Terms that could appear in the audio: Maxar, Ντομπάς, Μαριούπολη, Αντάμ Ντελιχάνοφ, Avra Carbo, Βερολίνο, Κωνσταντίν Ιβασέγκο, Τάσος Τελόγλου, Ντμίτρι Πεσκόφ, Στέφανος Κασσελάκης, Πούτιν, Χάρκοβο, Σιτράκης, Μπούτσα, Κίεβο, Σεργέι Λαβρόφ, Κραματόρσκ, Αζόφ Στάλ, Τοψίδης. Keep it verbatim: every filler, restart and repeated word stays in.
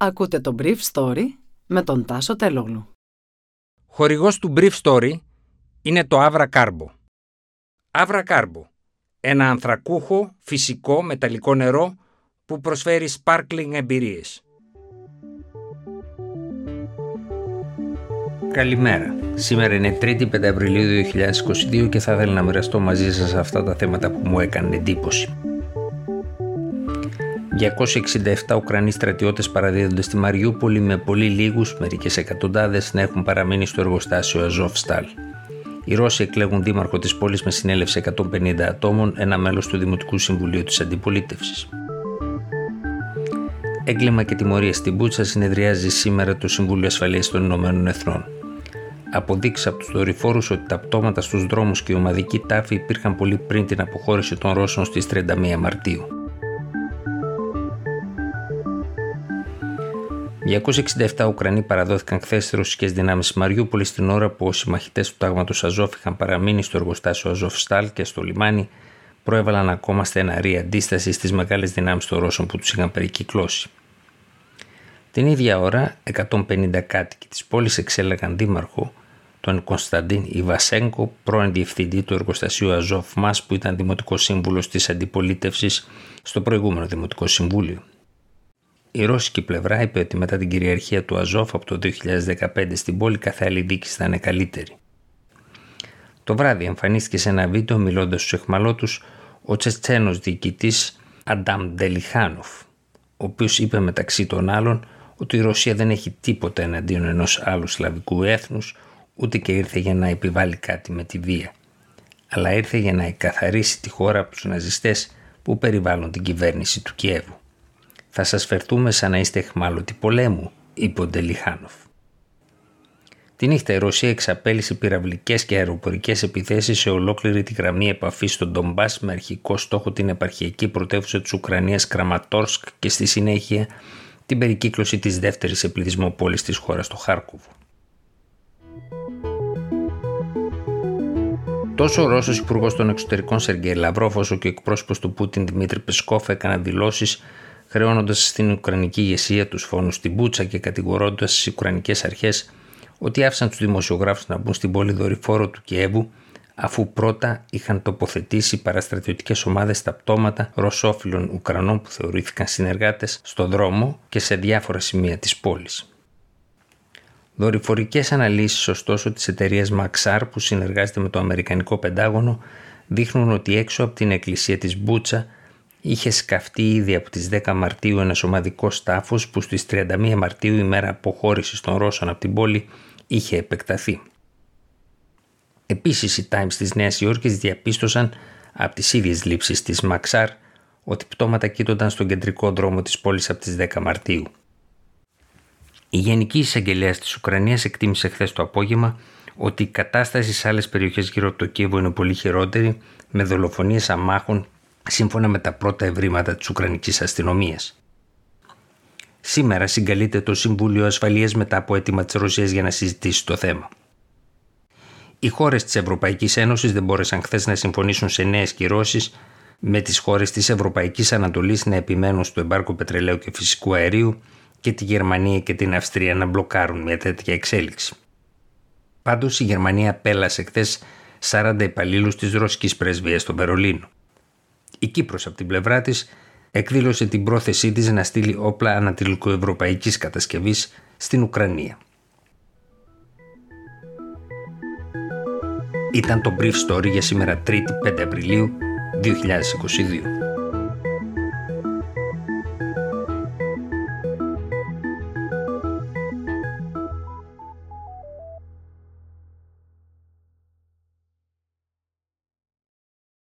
Ακούτε το Brief Story με τον Τάσο Τελόγλου. Χορηγός του Brief Story είναι το Avra Carbo. Avra Carbo, ένα ανθρακούχο, φυσικό, μεταλλικό νερό που προσφέρει sparkling εμπειρίες. Καλημέρα. Σήμερα είναι πέμπτη Απριλίου δύο χιλιάδες είκοσι δύο και θα ήθελα να μοιραστώ μαζί σας αυτά τα θέματα που μου έκανε εντύπωση. διακόσιοι εξήντα επτά Ουκρανοί στρατιώτες παραδίδονται στη Μαριούπολη με πολύ λίγους, μερικές εκατοντάδες, να έχουν παραμείνει στο εργοστάσιο Αζόφ Στάλ. Οι Ρώσοι εκλέγουν δήμαρχο της πόλης με συνέλευση εκατόν πενήντα ατόμων, ένα μέλος του Δημοτικού Συμβουλίου της Αντιπολίτευσης. Έγκλημα και τιμωρία στην Μπούτσα συνεδριάζει σήμερα το Συμβούλιο Ασφαλείας των Ηνωμένων Εθνών. Αποδείξεις από τους δορυφόρους ότι τα πτώματα στους δρόμους και η ομαδική τάφη υπήρχαν πολύ πριν την αποχώρηση των Ρώσων στις τριάντα μία Μαρτίου. διακόσιοι εξήντα επτά Ουκρανοί παραδόθηκαν χθες στις ρωσικές δυνάμεις της Μαριούπολης την ώρα που όσοι μαχητές του τάγματος Αζόφ είχαν παραμείνει στο εργοστάσιο Αζόφ Στάλ και στο λιμάνι, προέβαλαν ακόμα στεναρή αντίσταση στις μεγάλες δυνάμεις των Ρώσων που τους είχαν περικυκλώσει. Την ίδια ώρα, εκατόν πενήντα κάτοικοι της πόλης εξέλεγαν δήμαρχο τον Κωνσταντίν Ιβασέγκο, πρώην διευθυντή του εργοστασίου Αζόφ Μας, που ήταν δημοτικός σύμβουλος της Αντιπολίτευσης στο προηγούμενο Δημοτικό Συμβούλιο. Η ρώσικη πλευρά είπε ότι μετά την κυριαρχία του Αζόφ από το δύο χιλιάδες δεκαπέντε στην πόλη, κάθε άλλη δίκηση θα είναι καλύτερη. Το βράδυ εμφανίστηκε σε ένα βίντεο μιλώντας στους αιχμαλώτους ο Τσετσένος διοικητής Αντάμ Ντελιχάνοφ, ο οποίος είπε μεταξύ των άλλων ότι η Ρωσία δεν έχει τίποτα εναντίον ενός άλλου σλαβικού έθνους, ούτε και ήρθε για να επιβάλλει κάτι με τη βία, αλλά ήρθε για να εκαθαρίσει τη χώρα από τους ναζιστές που περιβάλλουν την κυβέρνηση του Κιέβου. «Θα σας φερθούμε σαν να είστε αιχμάλωτοι πολέμου», είπε ο Ντελιχάνοφ. Τη νύχτα η Ρωσία εξαπέλυσε πυραυλικές και αεροπορικές επιθέσεις σε ολόκληρη τη γραμμή επαφής στον Ντομπάς με αρχικό στόχο την επαρχιακή πρωτεύουσα της Ουκρανίας Κραματόρσκ και στη συνέχεια την περικύκλωση της δεύτερης σε πληθυσμό πόλης της χώρας, το Χάρκοβο. Τόσο ο Ρώσος Υπουργός των Εξωτερικών Σεργέι Λαβρόφ όσο και ο εκπρόσωπος του Πούτιν Ντμίτρι Πεσκόφ έκαναν δηλώσεις χρεώνοντας στην Ουκρανική ηγεσία τους φόνους στην Μπούτσα και κατηγορώντας τις Ουκρανικές αρχές ότι άφησαν τους δημοσιογράφους να μπουν στην πόλη δορυφόρο του Κιέβου, αφού πρώτα είχαν τοποθετήσει παραστρατιωτικές ομάδες στα πτώματα ρωσόφιλων Ουκρανών που θεωρήθηκαν συνεργάτες στο δρόμο και σε διάφορα σημεία της πόλης. Δορυφορικές αναλύσεις, ωστόσο, της εταιρείας Maxar που συνεργάζεται με το Αμερικανικό Πεντάγωνο δείχνουν ότι έξω από την εκκλησία της Μπούτσα είχε σκαφτεί ήδη από τις δέκα Μαρτίου ένας ομαδικός τάφος που στις τριάντα μία Μαρτίου, ημέρα αποχώρησης των Ρώσων από την πόλη, είχε επεκταθεί. Επίσης, οι Times της Νέας Υόρκης διαπίστωσαν από τις ίδιες λήψεις της Maxar ότι πτώματα κοίτονταν στον κεντρικό δρόμο της πόλης από τις δέκα Μαρτίου. Η Γενική Εισαγγελέας της Ουκρανίας εκτίμησε χθες το απόγευμα ότι η κατάσταση σε άλλες περιοχές γύρω από το Κίεβο είναι πολύ χειρότερη, με δολοφονίες αμάχων, σύμφωνα με τα πρώτα ευρήματα της Ουκρανικής αστυνομίας. Σήμερα συγκαλείται το Συμβούλιο Ασφαλείας μετά από αίτημα της Ρωσίας για να συζητήσει το θέμα. Οι χώρες της Ευρωπαϊκής Ένωσης δεν μπόρεσαν χθες να συμφωνήσουν σε νέες κυρώσεις, με τις χώρες της Ευρωπαϊκής Ανατολής να επιμένουν στο εμπάργκο πετρελαίου και φυσικού αερίου και τη Γερμανία και την Αυστρία να μπλοκάρουν μια τέτοια εξέλιξη. Πάντως η Γερμανία απέλασε χθες σαράντα υπαλλήλους της ρωσικής πρεσβείας στο Βερολίνο. Η Κύπρος από την πλευρά της εκδήλωσε την πρόθεσή της να στείλει όπλα ανατολικοευρωπαϊκής κατασκευής στην Ουκρανία. Ήταν το Brief Story για σήμερα, Τρίτη πέμπτη Απριλίου δύο χιλιάδες είκοσι δύο.